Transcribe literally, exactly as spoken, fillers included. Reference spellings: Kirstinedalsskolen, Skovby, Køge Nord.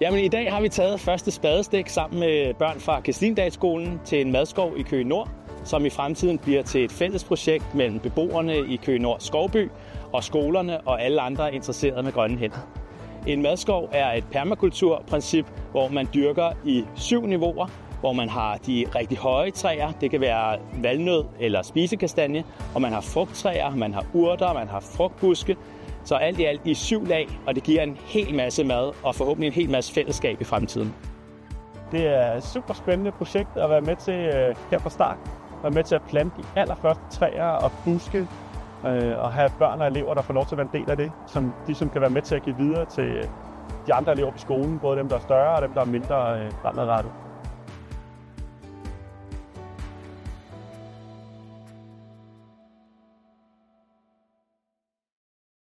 Jamen i dag har vi taget første spadestik sammen med børn fra Kirstinedalsskolen til en madskov i Køge Nord, som i fremtiden bliver til et fælles projekt mellem beboerne i Køge Nord Skovby og skolerne og alle andre interesserede med grønne hænder. En madskov er et permakulturprincip, hvor man dyrker i syv niveauer, hvor man har de rigtig høje træer, det kan være valnød eller spisekastanje, og man har frugttræer, man har urter, man har frugtbuske, så alt i alt i syv lag, og det giver en hel masse mad og forhåbentlig en hel masse fællesskab i fremtiden. Det er et super spændende projekt at være med til her fra start. Være med til at plante de allerførste træer og buske, og have børn og elever, der får lov til at være en del af det, som de som kan være med til at give videre til de andre elever på skolen, både dem, der er større og dem, der er mindre fremadrettet.